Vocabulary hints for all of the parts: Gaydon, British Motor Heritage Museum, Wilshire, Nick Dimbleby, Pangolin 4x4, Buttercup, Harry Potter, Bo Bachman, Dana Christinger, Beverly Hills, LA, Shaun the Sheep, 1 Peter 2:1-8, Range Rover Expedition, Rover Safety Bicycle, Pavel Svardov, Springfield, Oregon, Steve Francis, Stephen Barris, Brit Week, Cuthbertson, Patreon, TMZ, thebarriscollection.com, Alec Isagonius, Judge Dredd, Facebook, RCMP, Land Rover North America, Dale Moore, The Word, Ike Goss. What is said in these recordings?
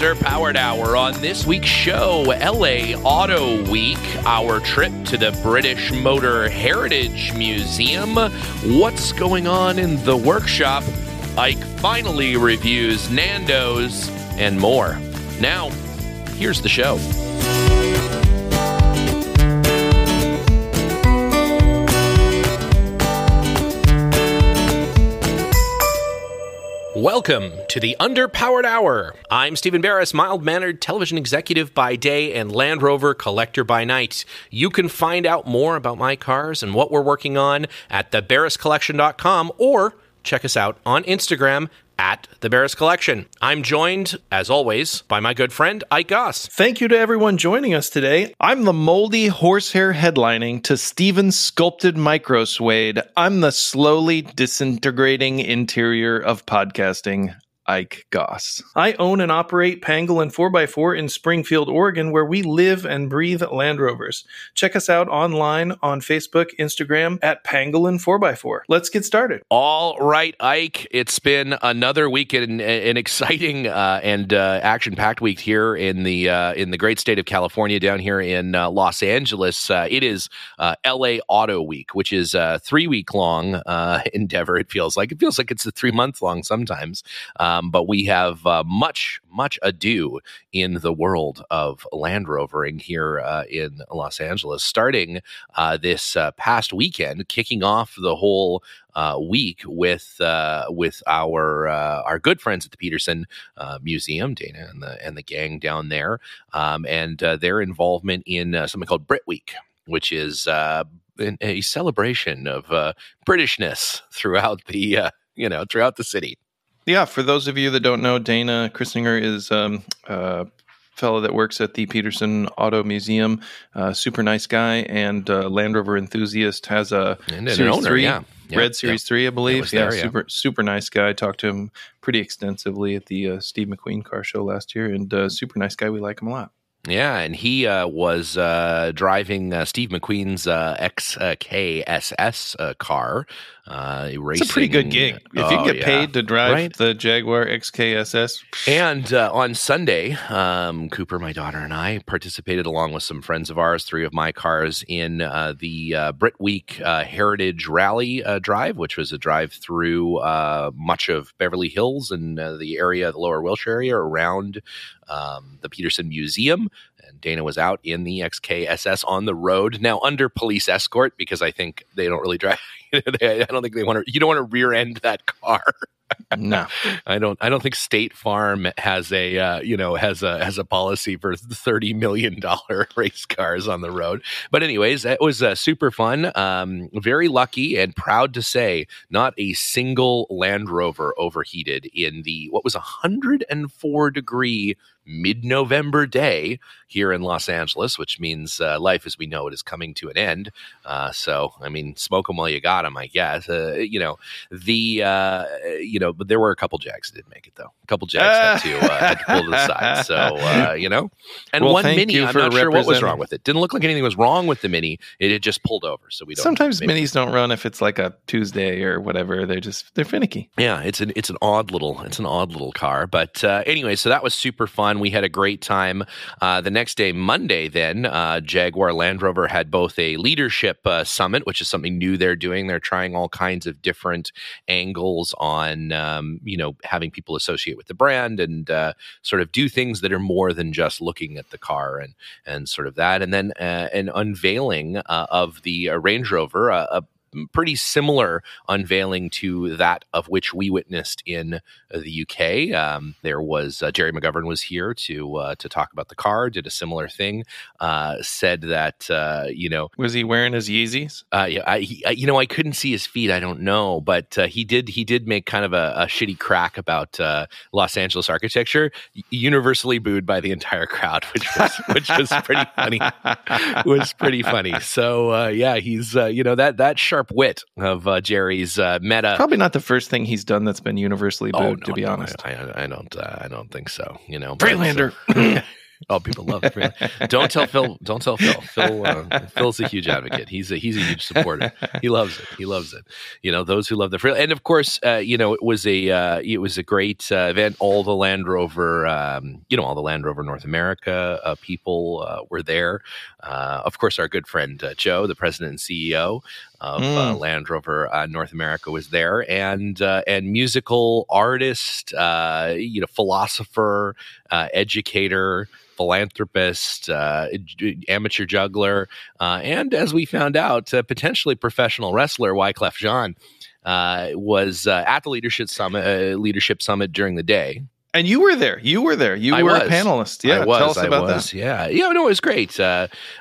Underpowered Hour. On this week's show, LA Auto Week, our trip to the British Motor Heritage Museum, what's going on in the workshop, Ike finally reviews Nando's, and more. Now, here's the show. Welcome to the Underpowered Hour. I'm Stephen Barris, mild-mannered television executive by day and Land Rover collector by night. You can find out more about my cars and what we're working on at thebarriscollection.com or check us out on Instagram at The Barris Collection. I'm joined, as always, by my good friend, Ike Goss. Thank you to everyone joining us today. I'm the moldy horsehair headlining to Stephen's sculpted micro suede. I'm the slowly disintegrating interior of podcasting, Ike Goss. I own and operate Pangolin 4x4 in Springfield, Oregon, where we live and breathe Land Rovers. Check us out online on Facebook, Instagram, at Pangolin 4x4. Let's get started. All right, Ike. It's been another week, an exciting and action-packed week here in the great state of California, down here in Los Angeles. It is LA Auto Week, which is a 3-week-long endeavor, it feels like. It feels like it's a 3-month-long sometimes. But we have much ado in the world of Land Rovering here in Los Angeles, starting this past weekend, kicking off the whole week with our good friends at the Peterson Museum, Dana and the gang down there, and their involvement in something called Brit Week, which is a celebration of Britishness throughout the throughout the city. Yeah, for those of you that don't know, Dana Christinger is a fellow that works at the Peterson Auto Museum, super nice guy and Land Rover enthusiast, has a Series owner, 3, Red Series 3, I believe. Super nice guy. I talked to him pretty extensively at the Steve McQueen car show last year, and super nice guy. We like him a lot. Yeah, and he was driving Steve McQueen's XKSS car. Racing. It's a pretty good gig. If you can get paid to drive the Jaguar XKSS. And on Sunday, Cooper, my daughter, and I participated along with some friends of ours, 3 of my cars, in the Brit Week Heritage Rally Drive, which was a drive through much of Beverly Hills and the area, the Lower Wilshire area, around the Peterson Museum, and Dana was out in the XKSS on the road, now under police escort, because I think they don't really drive. I don't think they want to. You don't want to rear end that car. No, I don't think State Farm has a has a policy for $30 million race cars on the road. But anyways, it was super fun. Very lucky and proud to say, not a single Land Rover overheated in the what was 104-degree mid-November day here in Los Angeles, which means life as we know it is coming to an end. So, I mean, smoke them while you got them, I guess. But there were a couple Jags that didn't make it, though. A couple Jags had to pull to the side. So, and one Mini, I'm not sure what was wrong with it. Didn't look like anything was wrong with the Mini. It had just pulled over. So we don't. Sometimes Minis don't run if it's like a Tuesday or whatever. They're finicky. Yeah, it's an odd little car. But anyway, so that was super fun. We had a great time. The next day, Monday, then, Jaguar Land Rover had both a leadership summit, which is something new they're doing. They're trying all kinds of different angles on, having people associate with the brand and sort of do things that are more than just looking at the car and sort of that. And then an unveiling of the Range Rover, a pretty similar unveiling to that of which we witnessed in the UK. There was Jerry McGovern was here to talk about the car, did a similar thing, said that, Was he wearing his Yeezys? I couldn't see his feet. I don't know. But he did make kind of a shitty crack about Los Angeles architecture, universally booed by the entire crowd, which was pretty funny. So, he's, that sharp wit of Jerry's meta. Probably not the first thing he's done that's been universally booed, to be honest. I don't think so. Freelander. Oh, people love it. Don't tell Phil. Don't tell Phil. Phil's a huge advocate. He's a huge supporter. He loves it. He loves it. You know, those who love the Freeland. And of course, it was a great event. All the Land Rover, North America people were there. Of course, our good friend Joe, the president and CEO of Land Rover North America, was there, and musical artist, philosopher, educator, philanthropist, amateur juggler, and as we found out, potentially professional wrestler Wyclef Jean was at the leadership summit during the day. And you were there. You were a panelist. Yeah, tell us about that. It was great.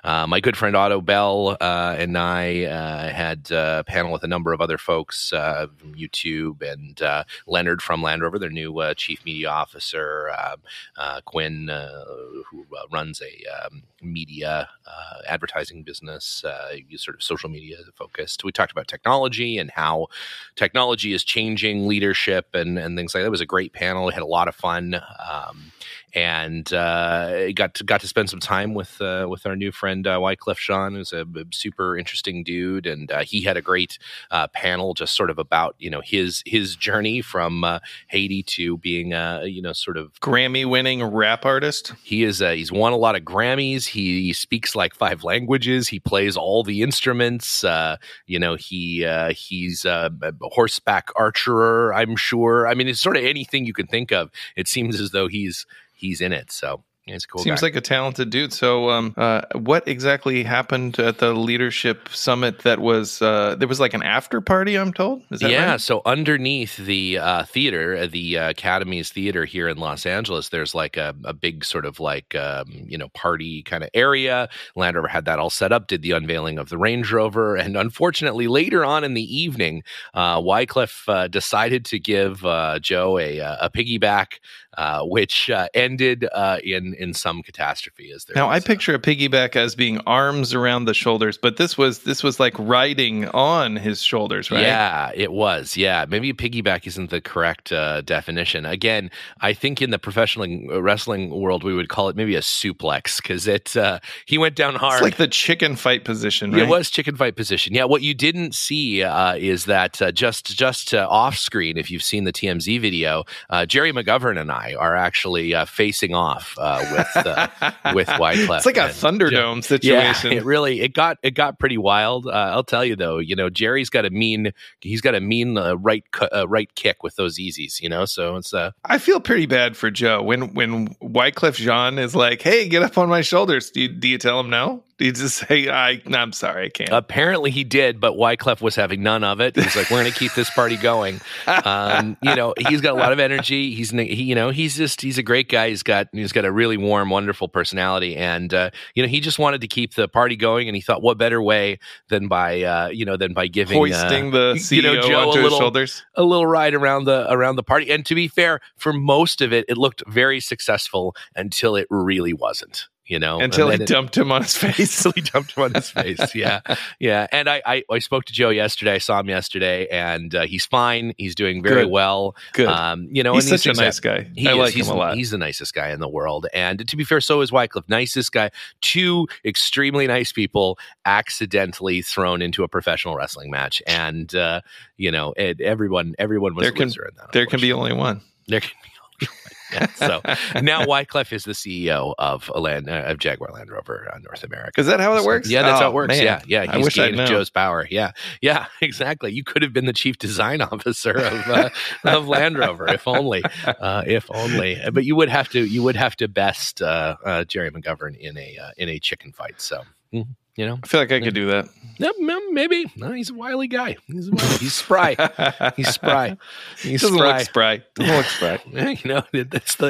My good friend Otto Bell and I had a panel with a number of other folks from YouTube, and Leonard from Land Rover, their new chief media officer, Quinn, who runs a media advertising business, sort of social media focused. We talked about technology and how technology is changing leadership and things like that. It was a great panel. We had a lot of fun, and got to spend some time with our new friend Wyclef Jean, who's a super interesting dude, and he had a great panel just sort of about his journey from Haiti to being sort of Grammy winning rap artist. He is he's won a lot of Grammys. He speaks like 5 languages. He plays all the instruments. He's a horseback archer, I'm sure. I mean, it's sort of anything you can think of. It seems as though he's in it. So it's cool. Seems like a talented dude. So what exactly happened at the leadership summit? That was there was like an after party, I'm told. Is that right? So underneath the theater, the Academy's Theater here in Los Angeles, there's like a big sort of like party kind of area. Land Rover had that all set up, did the unveiling of the Range Rover, and unfortunately later on in the evening, Wyclef decided to give Joe a piggyback, which ended in some catastrophe. As there now, I picture a piggyback as being arms around the shoulders, but this was like riding on his shoulders, right? Yeah, it was. Yeah, maybe piggyback isn't the correct definition. Again, I think in the professional wrestling world, we would call it maybe a suplex, because it he went down hard. It's like the chicken fight position, right? It was chicken fight position. Yeah, what you didn't see is that just off screen, if you've seen the TMZ video, Jerry McGovern and I are actually facing off with Wyclef. It's like a Thunderdome situation. Yeah, it got pretty wild. I'll tell you though, Jerry's got a mean right kick with those easies, So it's I feel pretty bad for Joe when Wyclef Jean is like, "Hey, get up on my shoulders." Do you tell him no? You just say, I'm sorry, I can't. Apparently he did, but Wyclef was having none of it. He's like, we're going to keep this party going. He's got a lot of energy. He's a great guy. He's got a really warm, wonderful personality. And, he just wanted to keep the party going. And he thought, what better way than by giving, hoisting the CEO Joe onto his shoulders, a little ride around the party. And to be fair, for most of it, it looked very successful until it really wasn't. Until he dumped him on his face. Yeah. Yeah. And I spoke to Joe yesterday. I saw him yesterday, and he's fine. He's doing very well. Good. He's such a nice guy. I like him a lot. He's the nicest guy in the world. And to be fair, so is Wyclef. Nicest guy. 2 extremely nice people accidentally thrown into a professional wrestling match. And, everyone was a loser in that. There can be only one. There can be only one. Yeah, so now Wyclef is the CEO of Jaguar Land Rover North America. Is that how it works? Yeah, that's how it works. Man. Yeah. He's gaining Joe's power. Yeah, exactly. You could have been the chief design officer of Land Rover, if only. But you would have to best Jerry McGovern in a chicken fight. So. Mm-hmm. I feel like I could do that. Maybe. No, he's a wily guy. He's spry. He's doesn't spry. Look spry. Doesn't look spry.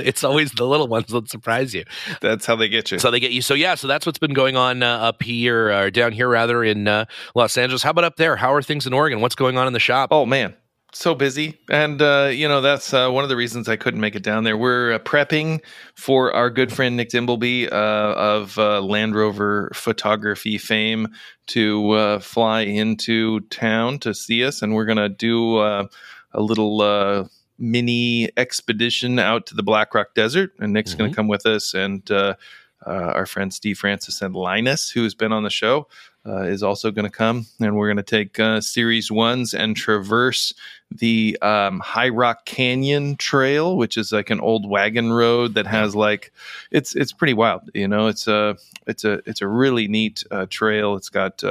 It's always the little ones that surprise you. That's how they get you. So yeah. So that's what's been going on up here, or down here rather, in Los Angeles. How about up there? How are things in Oregon? What's going on in the shop? Oh man. So busy, and that's one of the reasons I couldn't make it down there. We're prepping for our good friend Nick Dimbleby of Land Rover photography fame to fly into town to see us, and we're going to do a little mini expedition out to the Black Rock Desert, and Nick's going to come with us and Our friend Steve Francis and Linus, who has been on the show, is also going to come. And we're going to take Series 1s and traverse the High Rock Canyon Trail, which is like an old wagon road that has like, it's pretty wild. You know, it's a really neat trail. It's got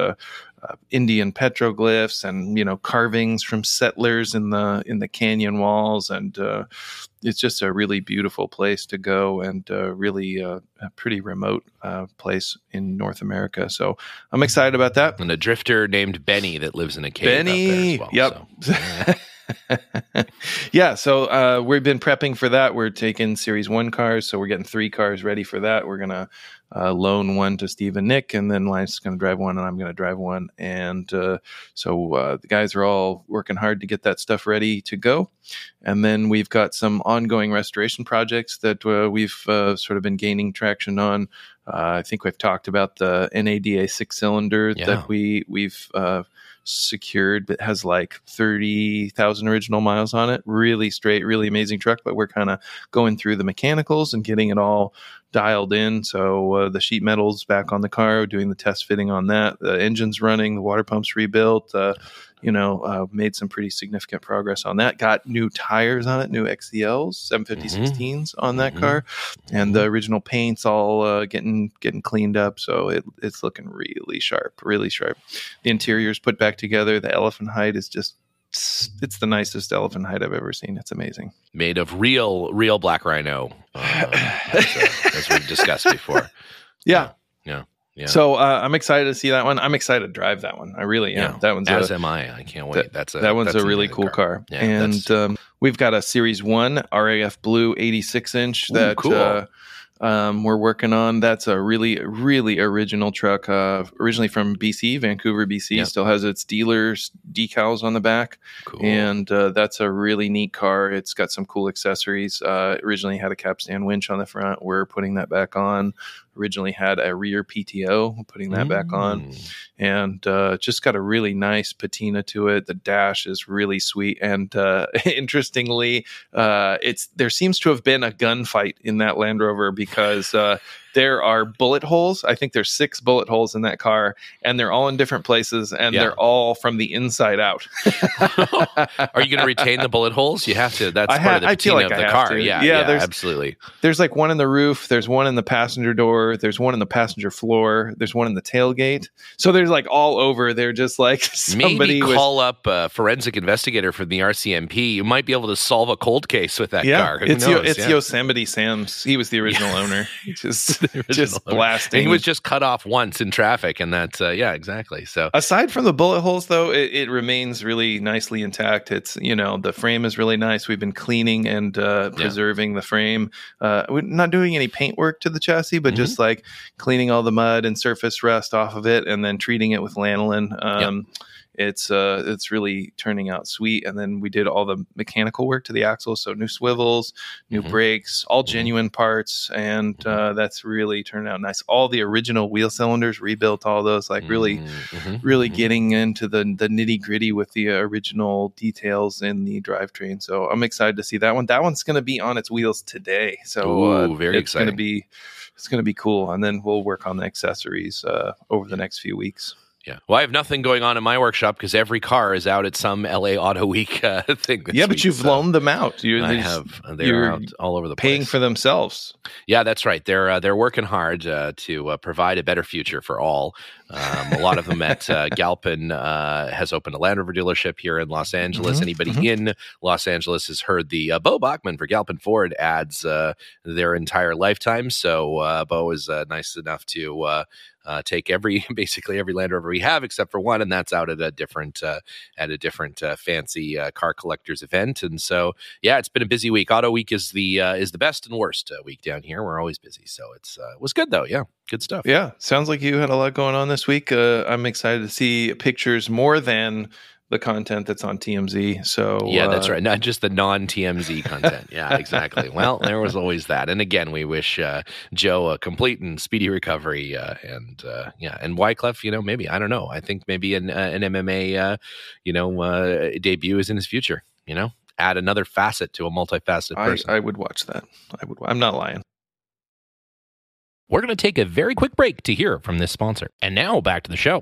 Indian petroglyphs and, you know, carvings from settlers in the canyon walls, and it's just a really beautiful place to go, and really a pretty remote place in North America. So I'm excited about that. And a drifter named Benny that lives in a cave out there as well. Yep. So. Yeah, so we've been prepping for that. We're taking Series 1 cars, so we're getting 3 cars ready for that. We're going to loan one to Steve and Nick, and then Lance is going to drive one, and I'm going to drive one. And so the guys are all working hard to get that stuff ready to go. And then we've got some ongoing restoration projects that we've sort of been gaining traction on. I think we've talked about the NADA 6-cylinder that we've secured, but has like 30,000 original miles on it. Really straight, really amazing truck, but we're kind of going through the mechanicals and getting it all dialed in. So the sheet metal's back on the car, doing the test fitting on that. The engine's running, the water pump's rebuilt. Made some pretty significant progress on that. Got new tires on it, new XCLs, 750/16s on that car, and the original paint's all getting cleaned up. So it's looking really sharp, really sharp. The interior's put back together. The elephant hide is just, it's the nicest elephant hide I've ever seen. It's amazing. Made of real black rhino, as we've discussed before. Yeah. Yeah. So I'm excited to see that one. I'm excited to drive that one. I really am. Yeah. That one's am I. I can't wait. That one's a really cool car. Yeah, and we've got a Series 1 RAF Blue 86-inch that we're working on. That's a really, really original truck. Originally from BC, Vancouver, BC. Yep. Still has its dealer's decals on the back. Cool. And that's a really neat car. It's got some cool accessories. Originally had a capstan winch on the front. We're putting that back on. Originally had a rear PTO, putting that back on, and just got a really nice patina to it. The dash is really sweet, and interestingly, there seems to have been a gunfight in that Land Rover, because there are bullet holes. I think there's 6 bullet holes in that car, and they're all in different places, and they're all from the inside out. Are you going to retain the bullet holes? You have to. That's part of the patina of the car. Yeah, absolutely. There's like one in the roof. There's one in the passenger door. There's one in the passenger floor. There's one in the tailgate. So there's like all over. They're just like somebody. Maybe call up a forensic investigator from the RCMP. You might be able to solve a cold case with that car. Who knows? It's Yosemite Sam's. He was the original owner. Just blasting. He was just cut off once in traffic, and that's exactly. So aside from the bullet holes, though, it remains really nicely intact. It's, you know, the frame is really nice. We've been cleaning and preserving the frame. We're not doing any paint work to the chassis, but just like cleaning all the mud and surface rust off of it, and then treating it with lanolin. It's really turning out sweet. And then we did all the mechanical work to the axle. So new swivels, new brakes, all genuine parts. And that's really turned out nice. All the original wheel cylinders, rebuilt all those, like really getting into the nitty gritty with the original details in the drivetrain. So I'm excited to see that one. That one's going to be on its wheels today. So very exciting. It's going to be cool. And then we'll work on the accessories over the next few weeks. Yeah. Well, I have nothing going on in my workshop because every car is out at some LA Auto Week thing. Yeah, but you've loaned them out. They're out all over the place. Paying for themselves. Yeah, that's right. They're working hard to provide a better future for all. A lot of them at Galpin has opened a Land Rover dealership here in Los Angeles. Anybody in Los Angeles has heard the Bo Bachman for Galpin Ford ads their entire lifetime. So Bo is nice enough to take basically every Land Rover we have except for one, and that's out at a different fancy car collectors event. And so, yeah, it's been a busy week. Auto Week is the best and worst week down here. We're always busy, so it was good though. Yeah, good stuff. Yeah, sounds like you had a lot going on this week. I'm excited to see pictures more than the content that's on TMZ. So yeah, that's right. Not just the non-TMZ content. Yeah, exactly. Well, there was always that. And again, we wish Joe a complete and speedy recovery. And Wyclef, you know, maybe, I don't know. I think maybe an MMA, debut is in his future. You know, add another facet to a multifaceted person. I would watch that. I'm not lying. We're going to take a very quick break to hear from this sponsor. And now back to the show.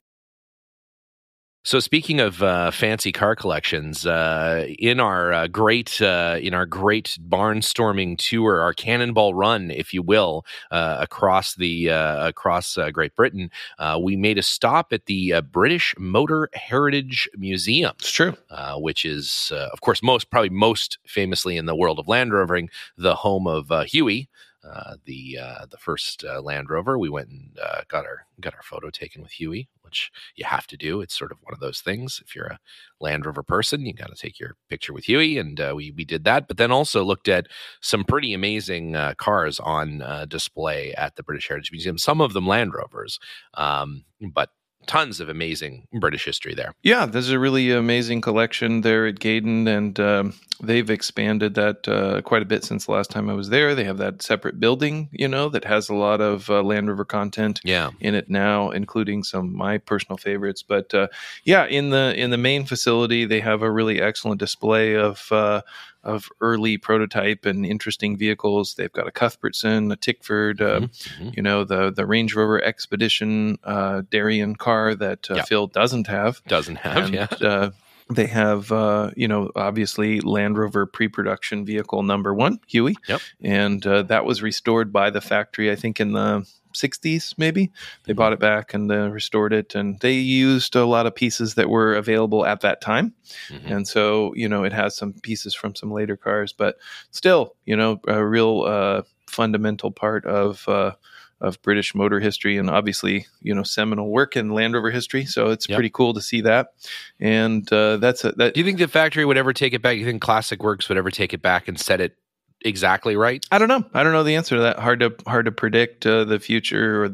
So speaking of fancy car collections, in our great barnstorming tour, our cannonball run, if you will, across Great Britain, we made a stop at the British Motor Heritage Museum. It's true, which is, of course, most famously in the world of Land Rovering, the home of Huey. The first Land Rover. We went and got our photo taken with Huey, which you have to do. It's sort of one of those things. If you're a Land Rover person, you got to take your picture with Huey, and we did that. But then also looked at some pretty amazing cars on display at the British Heritage Museum. Some of them Land Rovers, but tons of amazing British history there. Yeah, there's a really amazing collection there at Gaydon, and they've expanded that quite a bit since the last time I was there. They have that separate building, that has a lot of Land Rover content in it now, including some of my personal favorites. But in the main facility, they have a really excellent display of early prototype and interesting vehicles. They've got a Cuthbertson, a Tickford, the Range Rover Expedition Darien car that Phil doesn't have. And, they have, obviously Land Rover pre-production vehicle number 1, Huey. Yep. And that was restored by the factory, I think, in the 60s, maybe. They bought it back and restored it. And they used a lot of pieces that were available at that time. Mm-hmm. And so, it has some pieces from some later cars. But still, a real fundamental part of British motor history, and obviously, seminal work in Land Rover history. So it's pretty cool to see that. And that. Do you think the factory would ever take it back? You think Classic Works would ever take it back and set it exactly right? I don't know the answer to that. Hard to predict the future or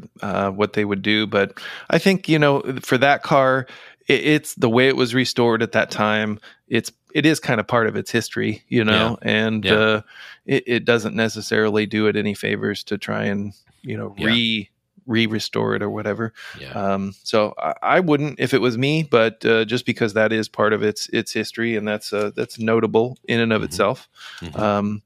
what they would do. But I think, for that car, it's the way it was restored at that time. It is kind of part of its history, it doesn't necessarily do it any favors to try and, re-restore it or whatever. Yeah. So I wouldn't if it was me, but just because that is part of its history, and that's notable in and of itself. Mm-hmm.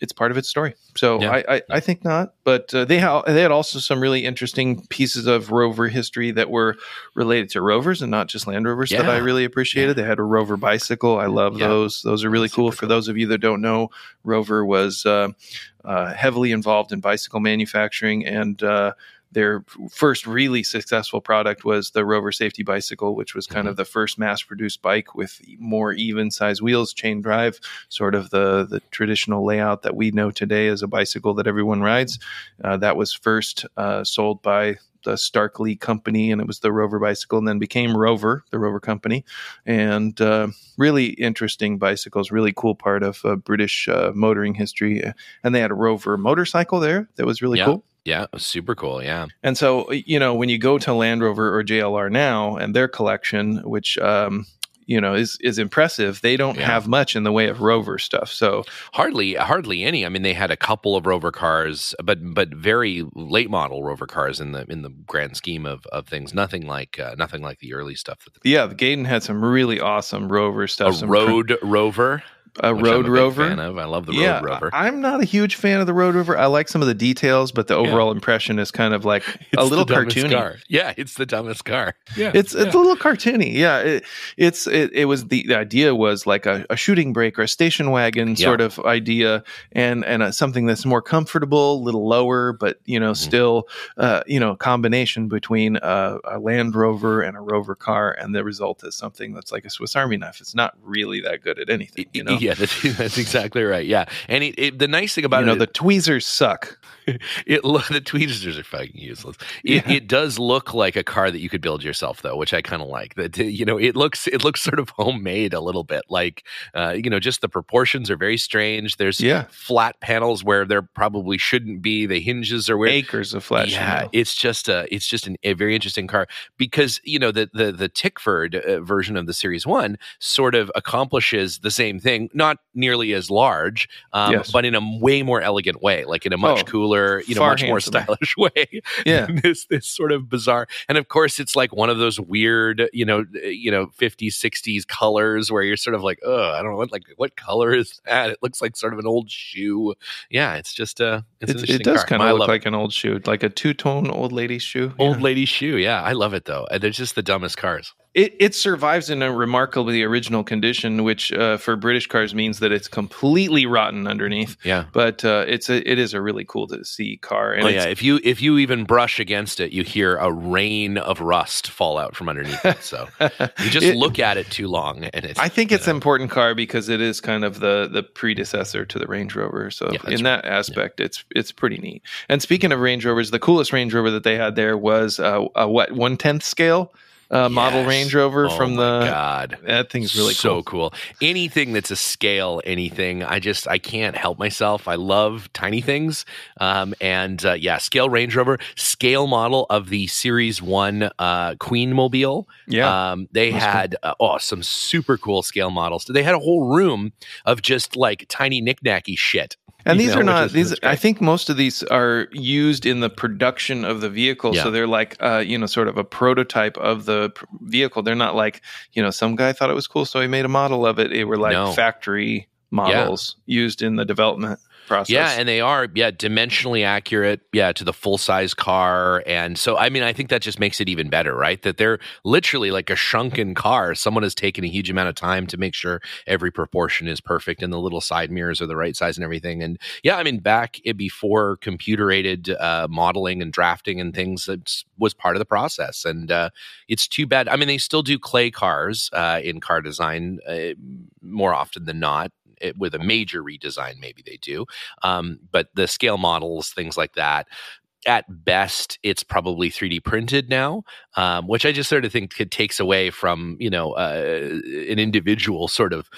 It's part of its story. So I think not, but they had also some really interesting pieces of Rover history that were related to Rovers and not just Land Rovers that I really appreciated. They had a Rover bicycle. I love those. Those are really cool. For those of you that don't know, Rover was heavily involved in bicycle manufacturing, and their first really successful product was the Rover Safety Bicycle, which was kind of the first mass-produced bike with more even-sized wheels, chain drive, sort of the traditional layout that we know today as a bicycle that everyone rides. That was first sold by the Starkley Company, and it was the Rover bicycle, and then became Rover, the Rover Company. And really interesting bicycles, really cool part of British motoring history. And they had a Rover motorcycle there that was really cool. Yeah, super cool, yeah. And so, when you go to Land Rover or JLR now and their collection, which, is impressive, they don't have much in the way of Rover stuff. So hardly any. I mean, they had a couple of Rover cars, but very late model Rover cars in the grand scheme of things. Nothing like the early stuff. The Gaydon had some really awesome Rover stuff. Rover. A Road Rover. I'm a big fan of. I love the Road Rover. I'm not a huge fan of the Road Rover. I like some of the details, but the overall impression is kind of like a little cartoony. Car. Yeah, it's the dumbest car. Yeah, it's a little cartoony. Yeah, it was the idea was like a shooting brake or a station wagon sort of idea, and something that's more comfortable, a little lower, but still a combination between a Land Rover and a Rover car, and the result is something that's like a Swiss Army knife. It's not really that good at anything. Yeah, that's exactly right. Yeah, and the nice thing about the tweezers suck. The tweezers are fucking useless. It does look like a car that you could build yourself, though, which I kind of like. That it looks sort of homemade a little bit. Like just the proportions are very strange. There's flat panels where there probably shouldn't be. The hinges are weird. Acres of flat. Yeah, channel. it's just a very interesting car, because the Tickford version of the Series 1 sort of accomplishes the same thing. something not nearly as large, but in a way more elegant way, like in a much cooler, you know, much more stylish way. Yeah, this sort of bizarre, and of course, it's like one of those weird, you know, 50s, 60s colors where you're sort of like, oh, I don't know, what color is that? It looks like sort of an old shoe. Yeah, it's just it does kind of look like an old shoe, like a two-tone old lady shoe. Old lady shoe, yeah, I love it though. They're just the dumbest cars. It survives in a remarkably original condition, which for British cars means that it's completely rotten underneath. Yeah, but it is a really cool to see car. And if you even brush against it, you hear a rain of rust fall out from underneath it. So you just look at it too long, and I think it's an important car because it is kind of the predecessor to the Range Rover. So that aspect, it's pretty neat. And speaking of Range Rovers, the coolest Range Rover that they had there was a 1/10 scale. Model Range Rover from the God. That thing's really so cool. Anything that's a scale, anything. I can't help myself. I love tiny things. Scale Range Rover, scale model of the Series 1 Queen Mobile. Yeah. They had some super cool scale models. They had a whole room of just like tiny knickknacky shit. And these are not these. I think most of these are used in the production of the vehicle, so they're like sort of a prototype of the vehicle. They're not like some guy thought it was cool, so he made a model of it. They were like factory models used in the development process. Yeah, and they are dimensionally accurate to the full size car, and so I mean I think that just makes it even better, right? That they're literally like a shrunken car. Someone has taken a huge amount of time to make sure every proportion is perfect, and the little side mirrors are the right size and everything. And I mean back before computer aided modeling and drafting and things, it was part of the process, and it's too bad. I mean they still do clay cars in car design more often than not. With a major redesign, maybe they do. But the scale models, things like that, at best, it's probably 3D printed now, which I just sort of think it takes away from, an individual sort of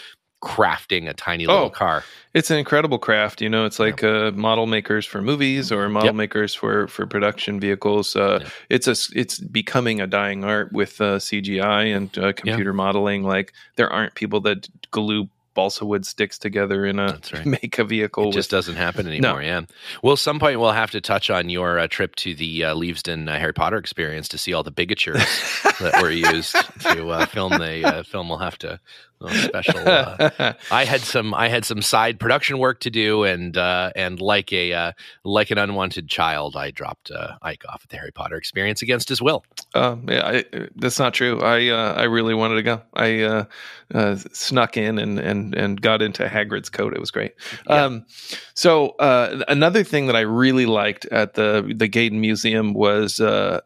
crafting a tiny little car. It's an incredible craft. It's like model makers for movies or model makers for production vehicles. It's becoming a dying art with CGI and computer modeling. Like there aren't people that glue balsa wood sticks together in a make a vehicle. It just doesn't happen anymore. No. Yeah. Well, some point we'll have to touch on your trip to the Leavesden Harry Potter experience to see all the bigatures that were used to film the film. We'll have to. Special. I had some side production work to do, and like an unwanted child, I dropped Ike off at the Harry Potter experience against his will. That's not true. I really wanted to go. I snuck in and got into Hagrid's coat. It was great. Yeah. So another thing that I really liked at the Gaydon Museum was the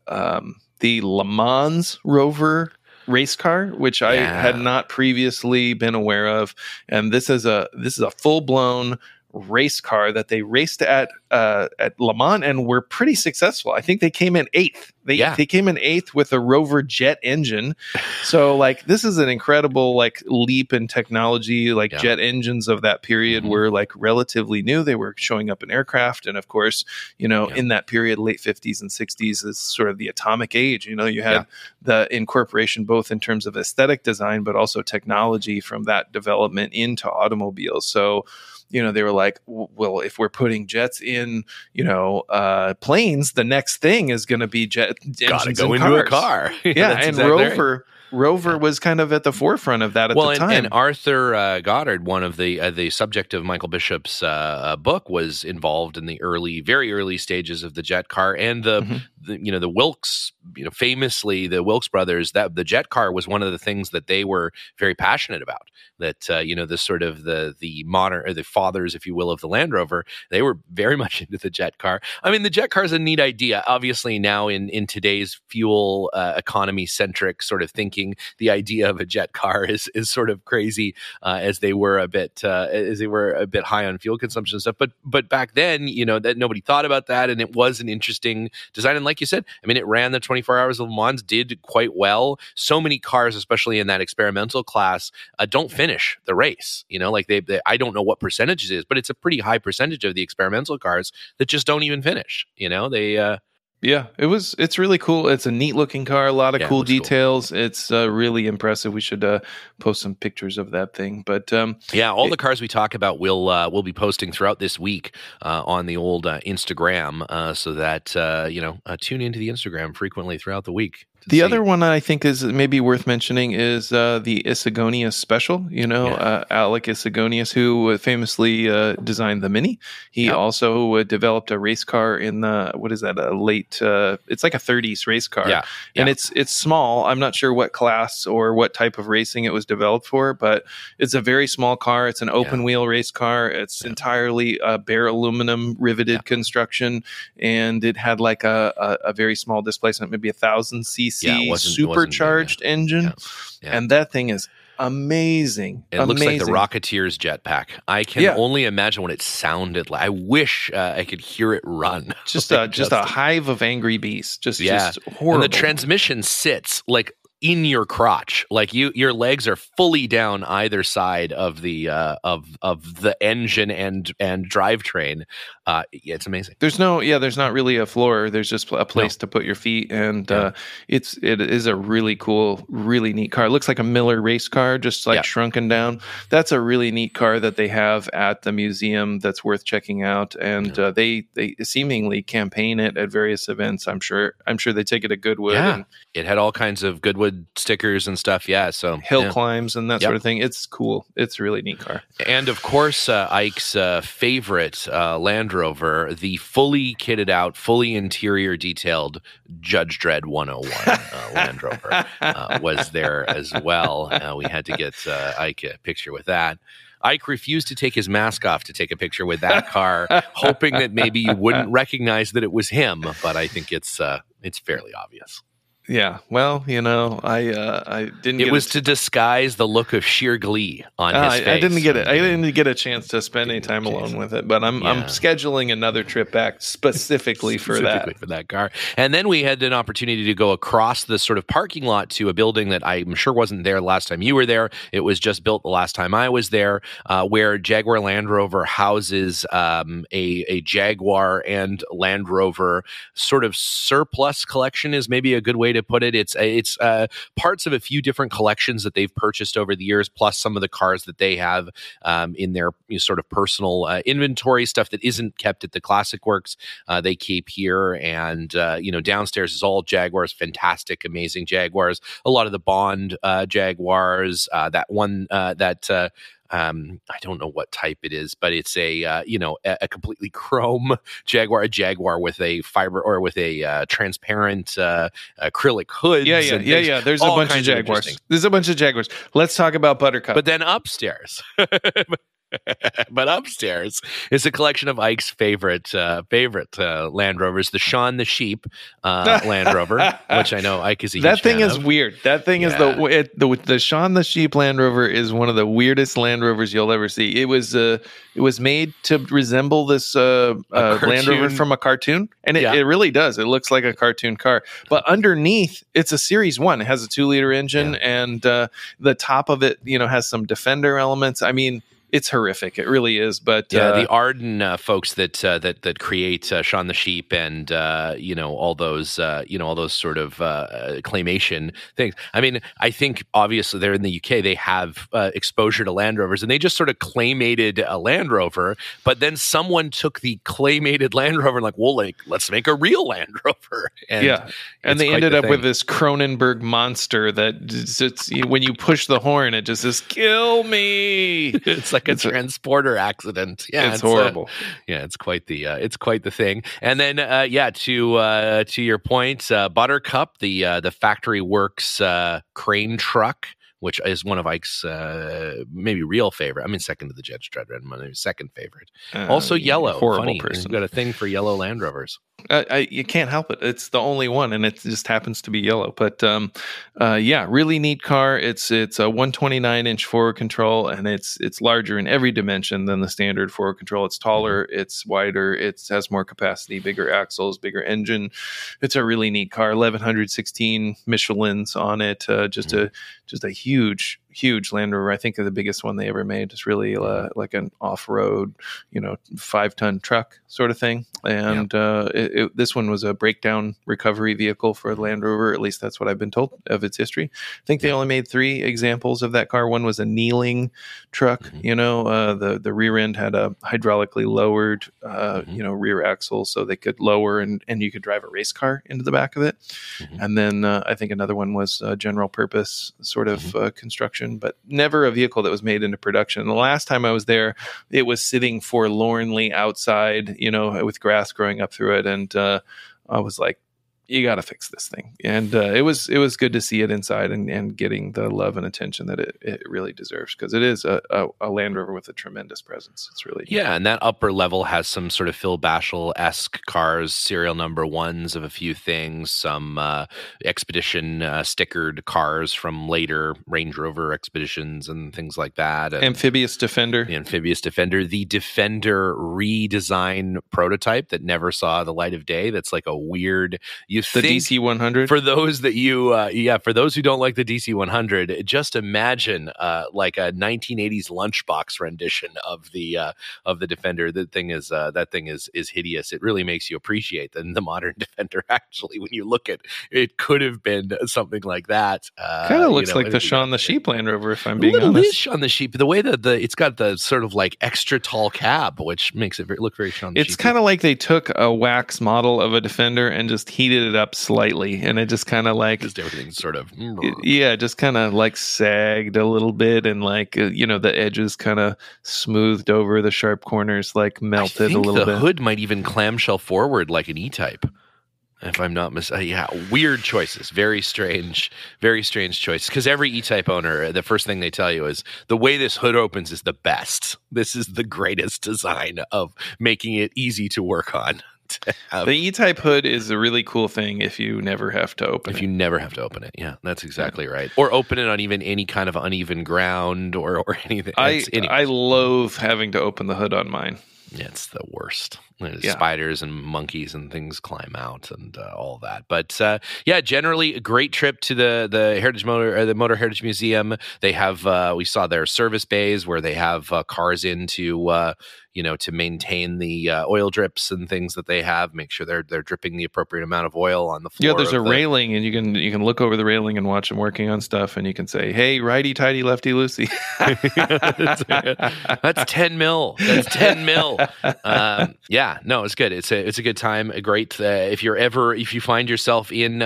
Le Mans Rover race car, which I had not previously been aware of, and this is a full-blown race car that they raced at Le Mans and were pretty successful. I think they came in eighth. They came in eighth with a Rover jet engine. So like this is an incredible like leap in technology. Like jet engines of that period were like relatively new. They were showing up in aircraft, and of course, in that period, late 50s and 60s is sort of the atomic age. You had the incorporation both in terms of aesthetic design but also technology from that development into automobiles. So they were like, well, if we're putting jets in, planes, the next thing is going to be jet engines. Gotta go into cars. A car. Yeah, and exactly Rover. Right. Rover was kind of at the forefront of that at the time. And Arthur Goddard, one of the subject of Michael Bishop's book, was involved in the very early stages of the jet car, and the Wilkes, famously the Wilkes brothers. That the jet car was one of the things that they were very passionate about. That this sort of the modern, or the fathers, if you will, of the Land Rover. They were very much into the jet car. I mean, the jet car is a neat idea. Obviously, now in today's fuel economy centric sort of thinking. The idea of a jet car is sort of crazy, as they were a bit high on fuel consumption and stuff. But back then, that nobody thought about that, and it was an interesting design. And like you said, I mean, it ran the 24 hours of Le Mans, did quite well. So many cars, especially in that experimental class, don't finish the race. I don't know what percentage it is, but it's a pretty high percentage of the experimental cars that just don't even finish. Yeah, it's really cool. It's a neat looking car, a lot of cool details. Cool. It's really impressive. We should post some pictures of that thing. But yeah, all the cars we talk about we'll be posting throughout this week on the old Instagram, so that tune into the Instagram frequently throughout the week. The other one I think is maybe worth mentioning is the Isagonius special, Alec Isagonius, who famously designed the Mini. He also developed a race car in the, it's like a 30s race car. Yeah. And it's small. I'm not sure what class or what type of racing it was developed for, but it's a very small car. It's an open wheel race car. It's entirely bare aluminum riveted construction. And it had like a very small displacement, maybe 1,000 cc. Yeah, supercharged engine. Yeah. And that thing is amazing. It looks like the Rocketeer's jetpack. I can only imagine what it sounded like. I wish I could hear it run. Just a hive of angry beasts. Just horrible. And the transmission sits like in your crotch, like your legs are fully down either side of the of the engine and drivetrain. It's amazing. There's not really a floor. There's just a place to put your feet, and it is a really cool, really neat car. It looks like a Miller race car, just like shrunken down. That's a really neat car that they have at the museum. That's worth checking out, and they seemingly campaign it at various events. I'm sure they take it to Goodwood. Yeah. And it had all kinds of Goodwood stickers and stuff, so hill climbs and that sort of thing. It's cool. It's a really neat car. And of course, Ike's favorite Land Rover, the fully kitted out, fully interior detailed Judge Dredd 101 Land Rover was there as well. We had to get Ike a picture with that. Ike refused to take his mask off to take a picture with that car, hoping that maybe you wouldn't recognize that it was him, but I think it's fairly obvious. Yeah, well, I didn't. It was to disguise the look of sheer glee on his face. I didn't get it. I didn't get a chance to spend any time alone with it, but I'm scheduling another trip back specifically for that car. And then we had an opportunity to go across the sort of parking lot to a building that I'm sure wasn't there last time you were there. It was just built the last time I was there, where Jaguar Land Rover houses a Jaguar and Land Rover sort of surplus collection, is maybe a good way to put it. It's parts of a few different collections that they've purchased over the years, plus some of the cars that they have in their sort of personal inventory, stuff that isn't kept at the Classic Works. They keep here, and downstairs is all Jaguars, fantastic, amazing Jaguars. A lot of the Bond Jaguars. That one I don't know what type it is, but it's a completely chrome Jaguar, a Jaguar with a fiber or with a transparent acrylic hood. Yeah. There's a bunch of Jaguars. Let's talk about Buttercup. But then upstairs. But upstairs is a collection of Ike's favorite Land Rovers, the Shaun the Sheep Land Rover, which I know Ike is a huge fan of. That thing is weird. That thing is the Shaun the Sheep Land Rover is one of the weirdest Land Rovers you'll ever see. It was made to resemble this Land Rover from a cartoon, and it really does. It looks like a cartoon car, but underneath it's a Series 1. It has a 2-liter engine, and the top of it has some Defender elements. I mean, it's horrific. It really is. But the Arden folks that create Shaun the Sheep and all those sort of claymation things. I mean, I think obviously they're in the UK. They have exposure to Land Rovers, and they just sort of claymated a Land Rover. But then someone took the claymated Land Rover and let's make a real Land Rover. And they ended up with this Cronenberg monster that just, when you push the horn, it just says "kill me." It's like a transporter accident. Yeah, it's horrible. It's quite the thing. And then to your point, Buttercup, the Factory Works crane truck, which is one of Ike's maybe real favorite. I mean, second to the Judge Dredd, my second favorite. Also yellow, horrible funny person. You've got a thing for yellow Land Rovers. You can't help it. It's the only one, and it just happens to be yellow. But really neat car. It's a 129-inch forward control, and it's larger in every dimension than the standard forward control. It's taller, it's wider, it has more capacity, bigger axles, bigger engine. It's a really neat car. 1,116 Michelins on it. Just a huge. huge Land Rover. I think the biggest one they ever made is really like an off-road, 5-ton truck sort of thing. And this one was a breakdown recovery vehicle for Land Rover. At least that's what I've been told of its history. I think they only made 3 examples of that car. One was a kneeling truck. The rear end had a hydraulically lowered, rear axle, so they could lower and you could drive a race car into the back of it. And then I think another one was a general purpose sort of construction, but never a vehicle that was made into production. And the last time I was there, it was sitting forlornly outside, with grass growing up through it. And I was like, you got to fix this thing. And it was good to see it inside and getting the love and attention that it really deserves, because it is a Land Rover with a tremendous presence. It's really cool. And that upper level has some sort of Phil Bashall-esque cars, serial number ones of a few things, some Expedition stickered cars from later Range Rover Expeditions and things like that. And Amphibious Defender, the Defender redesign prototype that never saw the light of day. That's like a weird... The DC 100. For those that for those who don't like the DC 100, just imagine like a 1980s lunchbox rendition of the Defender. That thing is hideous. It really makes you appreciate the modern Defender. Actually, when you look at it, could have been something like that. Kind of looks like the Shaun the Sheep Land Rover, if I'm being honest. Shaun the Sheep. The way that it's got the sort of like extra tall cab, which makes it look very Shaun the Sheep. It's kind of like they took a wax model of a Defender and just heated it up slightly, and it just kind of like everything sort of just kind of like sagged a little bit, and like the edges kind of smoothed over, the sharp corners like melted a little bit. The hood might even clamshell forward like an E-type, if I'm not mistaken. Yeah, weird choices. Very strange choice. Because every E-type owner, the first thing they tell you is the way this hood opens is the best. This is the greatest design of making it easy to work on. The E-type hood is a really cool thing if you never have to open it. Yeah, that's exactly right. Or open it on even any kind of uneven ground or anything. I loathe having to open the hood on mine. Yeah, it's the worst. Spiders and monkeys and things climb out and all that. But generally a great trip to the Heritage the Motor Heritage Museum. They have we saw their service bays where they have cars in to maintain the oil drips and things that they have. Make sure they're dripping the appropriate amount of oil on the floor. Yeah, there's a railing, and you can look over the railing and watch them working on stuff, and you can say, "Hey, righty tighty, lefty loosey." That's 10 mil. That's 10 mil. Yeah, no, it's good. It's a good time. A great if you find yourself in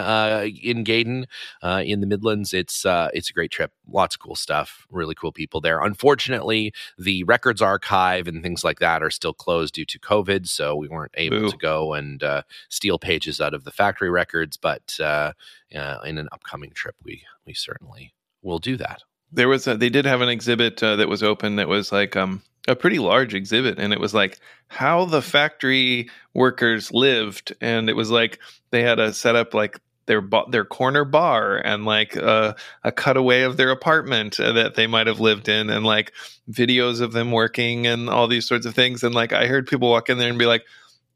Gaydon, in the Midlands, it's a great trip. Lots of cool stuff. Really cool people there. Unfortunately, the records archive and things like that are still closed due to COVID, so we weren't able to go and steal pages out of the factory records. But in an upcoming trip, we certainly will do that. There was they did have an exhibit that was open that was like a pretty large exhibit, and it was like how the factory workers lived, and it was like they had a setup like their corner bar and like a cutaway of their apartment that they might have lived in, and like videos of them working and all these sorts of things. And like I heard people walk in there and be like,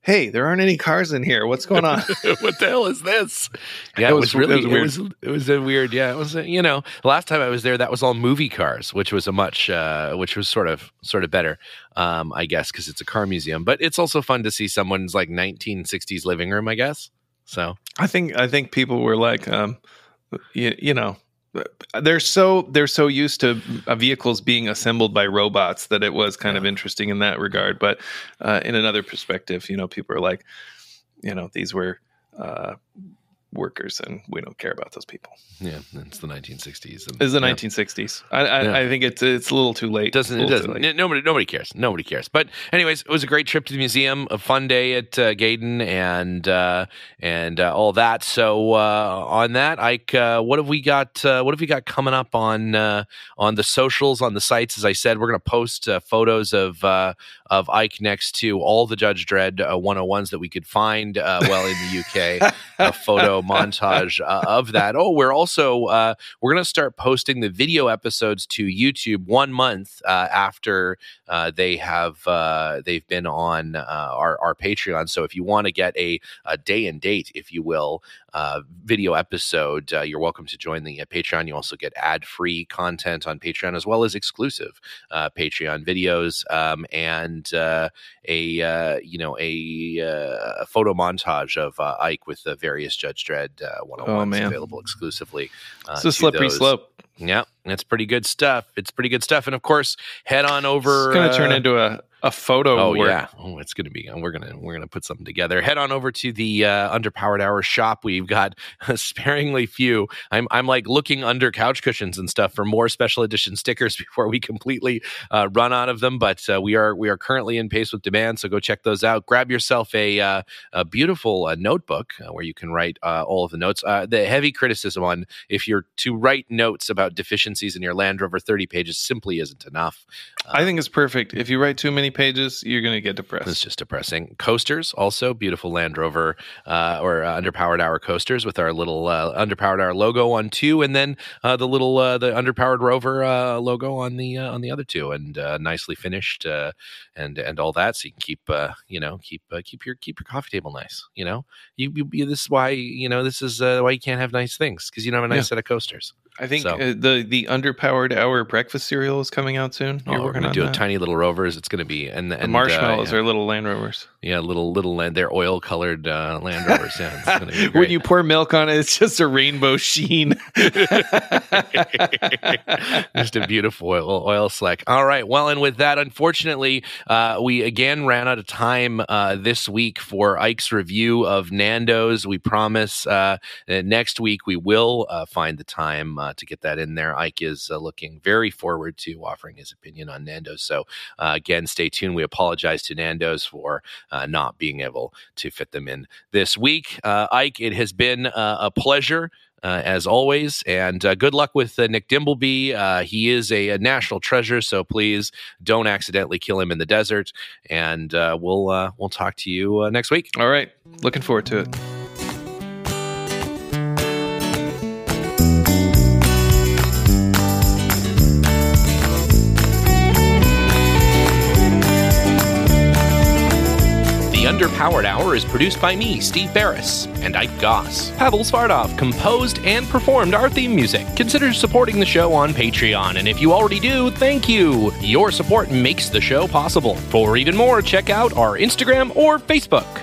"Hey, there aren't any cars in here. What's going on? What the hell is this?" Yeah, it was weird. Yeah, it was. Last time I was there, that was all movie cars, which was sort of better, I guess, because it's a car museum. But it's also fun to see someone's like 1960s living room, I guess. So I think people were like, They're so used to vehicles being assembled by robots that it was kind of interesting in that regard. But in another perspective, people are like, these were workers, and we don't care about those people. Yeah, it's the 1960s. It's the 1960s. I think it's a little too late. It doesn't. Nobody cares. Nobody cares. But anyways, it was a great trip to the museum, a fun day at Gaydon, and all that. So on that, Ike, what have we got? What have we got coming up on the socials, on the sites? As I said, we're going to post photos of Ike next to all the Judge Dredd 101s that we could find. Well, in the UK, a photo. montage of that. Oh, we're also we're going to start posting the video episodes to YouTube 1 month after they have they've been on our Patreon. So if you want to get a day and date, if you will, video episode, you're welcome to join the Patreon. You also get ad-free content on Patreon as well as exclusive Patreon videos and a photo montage of Ike with the various Judge Dredd 101s available exclusively. It's a slippery slope. Yeah, that's pretty good stuff. It's pretty good stuff. And of course, head on over. It's going to turn into a photo. Oh, work. Yeah. Oh, it's going to be. We're going to put something together. Head on over to the Underpowered Hour shop. We've got a sparingly few. I'm like looking under couch cushions and stuff for more special edition stickers before we completely run out of them. But we are currently in pace with demand. So go check those out. Grab yourself a beautiful notebook where you can write all of the notes. The heavy criticism on if you're to write notes about deficiencies in your Land Rover 30 pages simply isn't enough. I think it's perfect. If you write too many pages, you're going to get depressed. It's just depressing. Coasters, also beautiful Land Rover or Underpowered Hour coasters with our little Underpowered Hour logo on two, and then the little the Underpowered Rover logo on the other two, and nicely finished and all that. So you can keep your coffee table nice. You know, this is why why you can't have nice things, because you don't have a nice set of coasters. I think the Underpowered Hour breakfast cereal is coming out soon. Oh, we're going to do a tiny little Rovers. It's going to be and the marshmallows are little Land Rovers. Yeah, little Land. They're oil colored Land Rovers. Yeah, it's gonna be great. When you pour milk on it, it's just a rainbow sheen. Just a beautiful oil slick. All right. Well, and with that, unfortunately, we again ran out of time this week for Ike's review of Nando's. We promise that next week we will find the time. To get that in there. Ike is looking very forward to offering his opinion on Nando's. So again, stay tuned. We apologize to Nando's for not being able to fit them in this week. Ike, it has been a pleasure as always, and good luck with Nick Dimbleby. He is a national treasure, so please don't accidentally kill him in the desert. And we'll talk to you next week. All right. Looking forward to it. Underpowered Hour is produced by me, Steve Barris, and Ike Goss. Pavel Svardov composed and performed our theme music. Consider supporting the show on Patreon, and if you already do, thank you. Your support makes the show possible. For even more, check out our Instagram or Facebook.